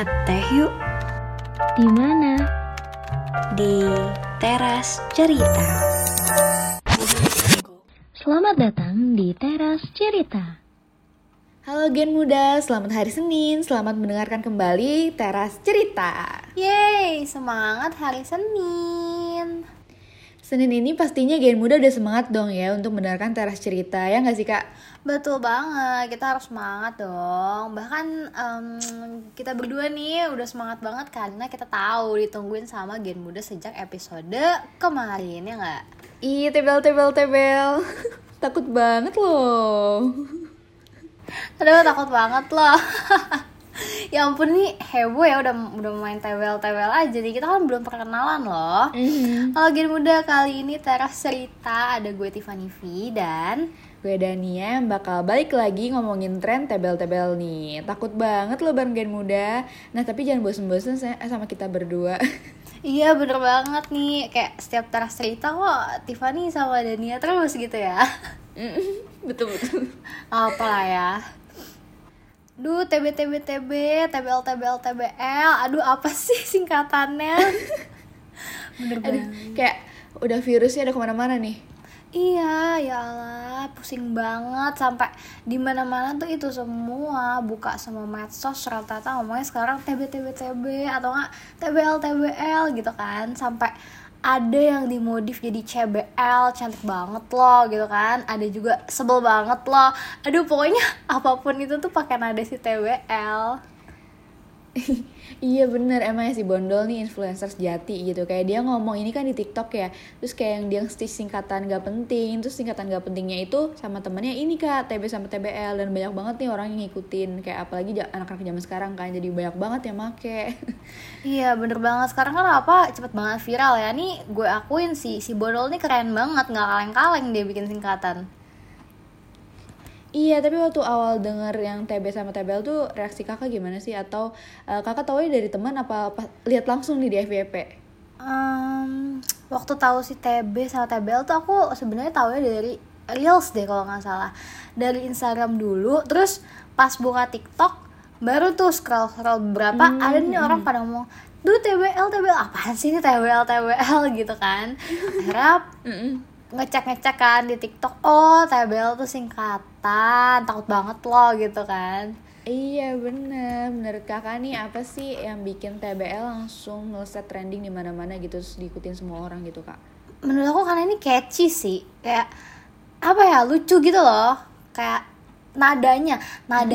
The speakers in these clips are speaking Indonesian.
ngeteh yuk. Di mana? Di teras cerita. Selamat datang di teras cerita. Halo Gen Muda, selamat hari Senin. Selamat mendengarkan kembali teras cerita. Yeay, semangat hari Senin. Senin ini pastinya Gen Muda udah semangat dong ya untuk mendengarkan teras cerita, ya nggak sih Kak? Betul banget, kita harus semangat dong. Bahkan kita berdua nih udah semangat banget karena kita tahu ditungguin sama Gen Muda sejak episode kemarin, ya nggak? Ih, tebel. Takut banget loh. Aduh, takut banget loh. Ya ampun nih, heboh ya udah main tebel aja. Jadi kita kan belum perkenalan loh. Kalau Gen Muda kali ini teras cerita ada gue Tiffany V dan gue Dania yang bakal balik lagi ngomongin tren tebel nih. Takut banget loh bareng Gen Muda. Nah tapi jangan bosen-bosen sama kita berdua. Iya bener banget nih, kayak setiap teras cerita kok Tiffany sama Dania terus gitu ya. Betul-betul. Apalah ya. Duh, TBTBTB, TBL, aduh apa sih singkatannya? Bener banget. Kayak udah virusnya ada kemana-mana nih. Iya, ya Allah, pusing banget sampai di mana-mana tuh itu semua buka semua medsos rata-rata ngomongnya sekarang TBTBTB atau nggak TBL gitu kan, sampai ada yang dimodif jadi CBL, cantik banget loh gitu kan. Ada juga sebel banget loh. Aduh pokoknya apapun itu tuh pakai nada si TBL. Iya bener, emangnya si Bondol nih influencer sejati gitu. Kayak dia ngomong ini kan di TikTok ya. Terus kayak yang dia stitch singkatan gak penting. Terus singkatan gak pentingnya itu sama temennya ini Kak, TB sama TBL. Dan banyak banget nih orang yang ngikutin. Kayak apalagi anak-anak zaman sekarang kan, jadi banyak banget yang make. Iya bener banget, sekarang kan apa cepet banget viral ya. Nih gue akuin sih, si Bondol nih keren banget, gak kaleng-kaleng dia bikin singkatan. Iya, tapi waktu awal denger yang TB sama TBL tuh reaksi kakak gimana sih? Atau kakak taunya dari teman apa lihat langsung nih di FYP? Waktu tahu si TB sama TBL tuh aku sebenarnya taunya dari Reels deh kalau nggak salah. Dari Instagram dulu, terus pas buka TikTok baru tuh scroll berapa ada nih orang pada ngomong, "Duh TBL, apaan sih ini TBL gitu kan?" Akhirnya ngecek kan di TikTok, oh TBL tuh singkatan, takut banget loh gitu kan. Iya bener, menurut kakak nih apa sih yang bikin TBL langsung meleset trending di mana-mana gitu, terus diikutin semua orang gitu Kak? Menurut aku karena ini catchy sih, kayak apa ya, lucu gitu loh, kayak nadanya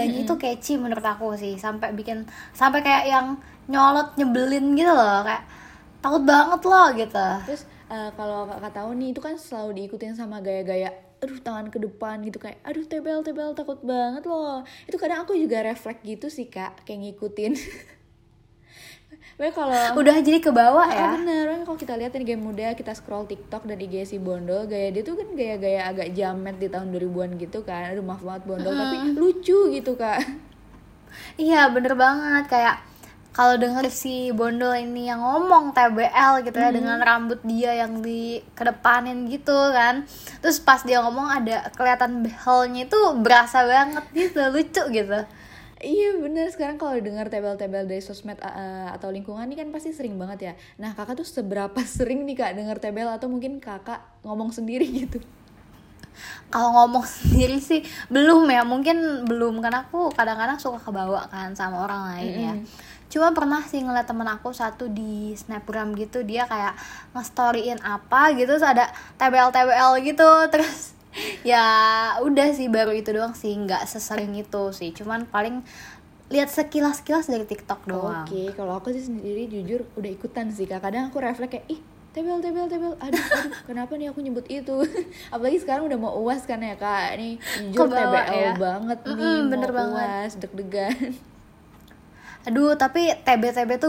itu catchy menurut aku sih, sampai kayak yang nyolot nyebelin gitu loh, kayak takut banget loh gitu. Terus kalau kakak tahu nih itu kan selalu diikutin sama gaya-gaya aduh tangan ke depan gitu, kayak aduh tebel takut banget loh. Itu kadang aku juga refleks gitu sih Kak, kayak ngikutin. Wah kalau udah jadi ke bawah ya. Bener, kalau kita lihat nih Gen Muda, kita scroll TikTok dan IG si Bondol, gaya dia tuh kan gaya-gaya agak jamet di tahun 2000-an gitu kan. Aduh maaf banget Bondol, tapi lucu gitu Kak. Iya bener banget, kayak kalau denger si Bondol ini yang ngomong TBL gitu ya, dengan rambut dia yang dikedepanin gitu kan. Terus pas dia ngomong ada kelihatan behelnya itu berasa banget gitu, lucu gitu. Iya bener, sekarang kalau denger TBL dari sosmed atau lingkungan ini kan pasti sering banget ya. Nah kakak tuh seberapa sering nih Kak denger TBL, atau mungkin kakak ngomong sendiri gitu? Kalau ngomong sendiri sih belum ya, mungkin belum, karena aku kadang-kadang suka kebawa kan sama orang lain ya. Cuma pernah sih ngeliat temen aku satu di snapgram gitu, dia kayak nge-storyin apa gitu, terus ada TBL gitu. Terus ya udah sih, baru itu doang sih, nggak sesering itu sih, cuman paling lihat sekilas-kilas dari TikTok doang. Oke, kalau aku sih sendiri jujur udah ikutan sih Kak, kadang aku refleks kayak ih TBL, aduh, kenapa nih aku nyebut itu. Apalagi sekarang udah mau UAS kan ya Kak, nih jujur kebawa, TBL ya? Banget nih, bener mau banget. UAS, deg-degan. Aduh, tapi TBTB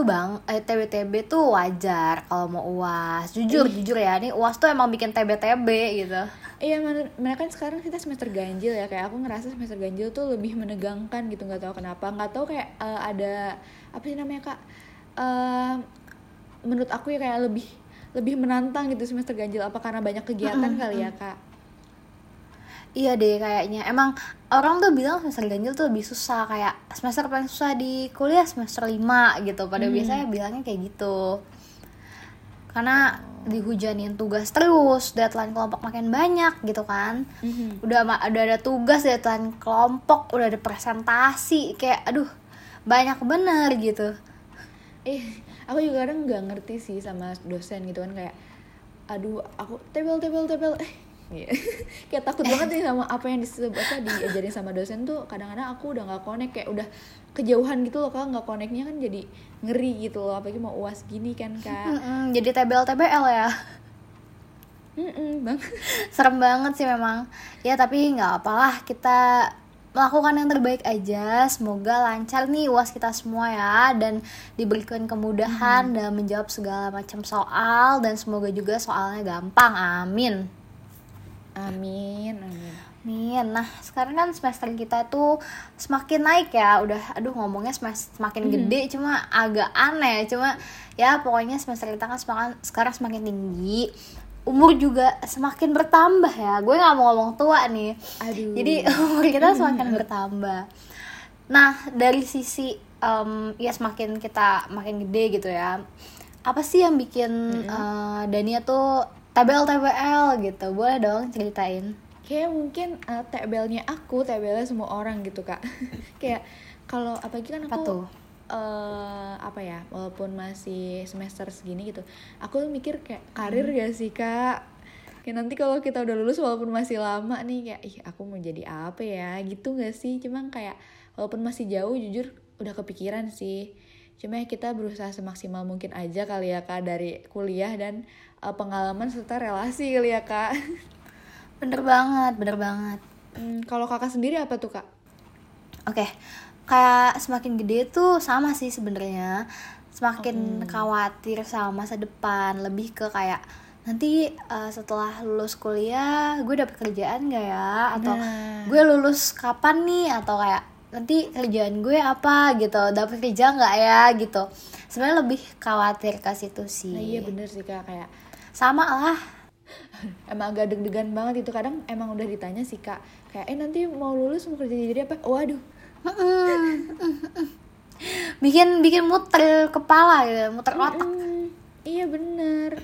tuh wajar kalau mau UAS. Jujur ya, nih UAS tuh emang bikin TBTB gitu. Iya, mana kan sekarang kita semester ganjil ya. Kayak aku ngerasa semester ganjil tuh lebih menegangkan gitu, nggak tahu kenapa. Nggak tahu kayak ada apa sih namanya Kak? Menurut aku ya kayak lebih menantang gitu semester ganjil. Apa karena banyak kegiatan kali ya Kak? Iya deh kayaknya. Emang orang tuh bilang semester ganjil tuh lebih susah, kayak semester paling susah di kuliah semester 5 gitu. Padahal biasanya bilangnya kayak gitu. Karena dihujanin tugas terus, deadline kelompok makin banyak gitu kan. Udah ada tugas, deadline kelompok, udah ada presentasi, kayak aduh banyak bener gitu. Aku juga kadang nggak ngerti sih sama dosen gitu kan, kayak aduh aku tebel kayak takut banget nih sama apa yang disebutnya diajarin sama dosen tuh. Kadang-kadang aku udah nggak connect, kayak udah kejauhan gitu loh. Kalau nggak connectnya kan jadi ngeri gitu loh, apalagi mau UAS gini kan kak. Jadi tbl ya. Bang serem banget sih memang ya, tapi nggak apalah, kita melakukan yang terbaik aja. Semoga lancar nih UAS kita semua ya, dan diberikan kemudahan dalam menjawab segala macam soal, dan semoga juga soalnya gampang. Amin. Amin. Nah sekarang kan semester kita tuh semakin naik ya. Udah aduh ngomongnya semakin gede, cuma agak aneh. Cuma ya pokoknya semester kita kan sekarang semakin tinggi. Umur juga semakin bertambah ya. Gue gak mau ngomong tua nih. Aduh. Jadi umur kita semakin bertambah. Nah dari sisi ya semakin kita makin gede gitu ya, apa sih yang bikin Dania tuh TBL gitu, boleh dong ceritain? Kayak mungkin TBL-nya aku, TBL-nya semua orang gitu kak. Kayak kalau apalagi kan aku walaupun masih semester segini gitu, aku tuh mikir kayak karir gak sih kak? Kayak nanti kalau kita udah lulus walaupun masih lama nih, kayak aku mau jadi apa ya gitu gak sih? Cuman kayak walaupun masih jauh jujur udah kepikiran sih. Cuma kita berusaha semaksimal mungkin aja kali ya kak, dari kuliah dan pengalaman serta relasi kali ya kak. Bener banget. Kalau kakak sendiri apa tuh kak? Oke. Kayak semakin gede tuh sama sih sebenarnya. Semakin khawatir sama masa depan. Lebih ke kayak nanti setelah lulus kuliah gue dapet kerjaan gak ya? Atau gue lulus kapan nih? Atau kayak nanti kerjaan gue apa gitu, dapat kerja nggak ya gitu. Sebenarnya lebih khawatir ke situ sih. Iya bener sih kak, kayak sama lah. Emang agak deg-degan banget itu. Kadang emang udah ditanya sih kak, kayak nanti mau lulus mau kerja jadi apa? Waduh. bikin muter kepala gitu, muter otak. Iya bener.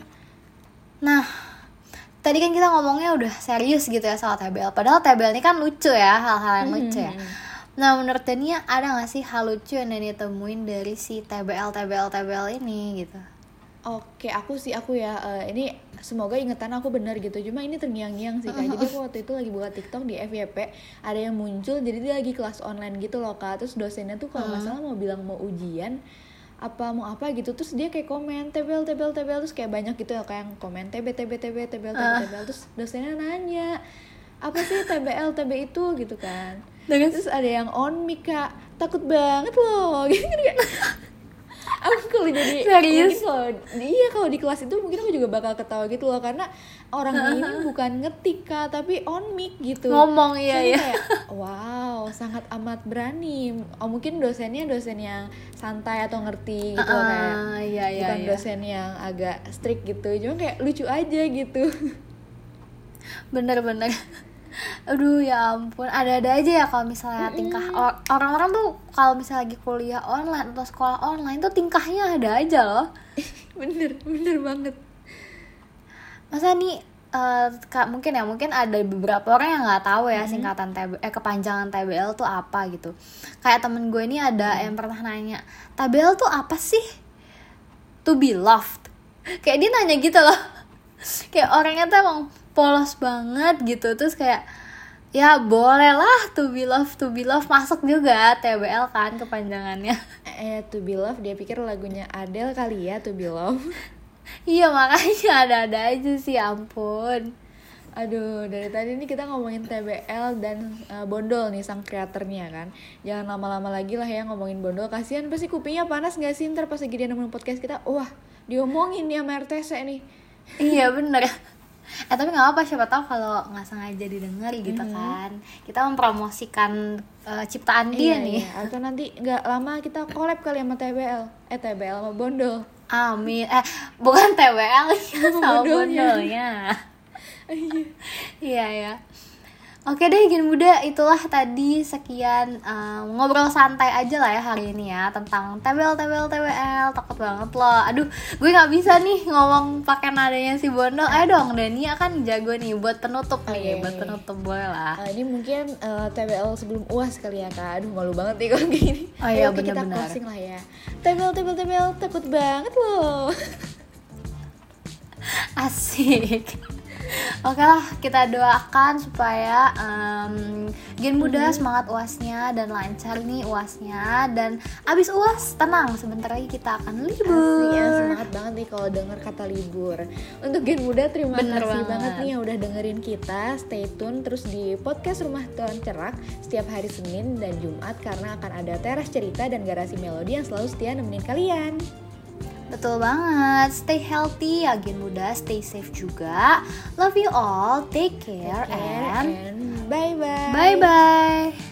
Nah tadi kan kita ngomongnya udah serius gitu ya soal TBL, padahal TBL ini kan lucu ya, hal-hal yang lucu ya. Nah menurut Dania ada gak sih hal lucu yang Dania temuin dari si TBL ini gitu? Oke, aku ini semoga ingetan aku benar gitu. Cuma ini terngiang-ngiang sih kak. Jadi aku waktu itu lagi buka TikTok di FYP, ada yang muncul, jadi dia lagi kelas online gitu loh kak. Terus dosennya tuh kalau gak salah mau bilang mau ujian apa mau apa gitu, terus dia kayak komen TBL, terus kayak banyak gitu ya kayak yang komen TBL. Terus dosennya nanya apa sih TBL itu gitu kan. Terus ada yang on mic kak, takut banget loh gitu kan. Aku kalau jadi serius loh, iya kalau di kelas itu mungkin aku juga bakal ketawa gitu loh, karena orang ini bukan ngetik kak tapi on mic gitu ngomong. Iya kayak, wow sangat amat berani. Mungkin dosen yang santai atau ngerti gitu kayak bukan dosen yang agak strict gitu. Cuma kayak lucu aja gitu. Bener aduh ya ampun, ada-ada aja ya kalau misalnya tingkah orang-orang tuh kalau misalnya lagi kuliah online atau sekolah online tuh tingkahnya ada aja loh. bener banget. Masa nih mungkin ada beberapa orang yang nggak tahu ya singkatan kepanjangan TBL tuh apa gitu. Kayak temen gue ini ada yang pernah nanya TBL tuh apa sih? To be loved. Kayak dia nanya gitu loh. Kayak orangnya tuh emang polos banget gitu. Terus kayak ya boleh lah to be love masuk juga TBL kan kepanjangannya. To be love, dia pikir lagunya Adele kali ya, to be love. Iya makanya ada-ada aja sih, ampun. Aduh, dari tadi nih kita ngomongin TBL dan Bondol nih sang kreatornya kan. Jangan lama-lama lagi lah ya ngomongin Bondol. Kasihan pasti kupingnya panas gak sih ntar pas lagi dia nemenin podcast kita. Wah diomongin nih sama RTC nih. Iya bener. Tapi nggak apa, siapa tahu kalau nggak sengaja didengar gitu kan. Kita mempromosikan ciptaan dia nih. Iya. Atau nanti nggak lama kita collab kali sama TBL. TBL sama Bondol. Amin. Bukan TBL sama Bondolnya. Iya. Oke deh Gen Muda, itulah tadi sekian ngobrol santai aja lah ya hari ini ya tentang TBL, takut banget loh. Aduh, gue gak bisa nih ngomong pakai nadanya si Bondol. Ayo dong, Dania kan jago nih buat penutup nih, buat penutup boleh lah. Ini mungkin TBL sebelum UAS kali ya Kak. Aduh, malu banget nih kalau gini. Oh iya, bener-bener. Kita closing lah ya. TBL, takut banget loh. Asik. Oke lah, kita doakan supaya Gen Muda semangat UASnya dan lancar nih UASnya. Dan abis UAS, tenang, sebentar lagi kita akan libur. Asli ya, semangat banget nih kalau denger kata libur. Untuk Gen Muda, terima kasih banget nih yang udah dengerin kita. Stay tune terus di podcast Rumah Tuan Cerak setiap hari Senin dan Jumat, karena akan ada teras cerita dan garasi melodi yang selalu setia nemenin kalian. Betul banget, stay healthy ya Gen Muda, stay safe juga. Love you all, take care and bye-bye.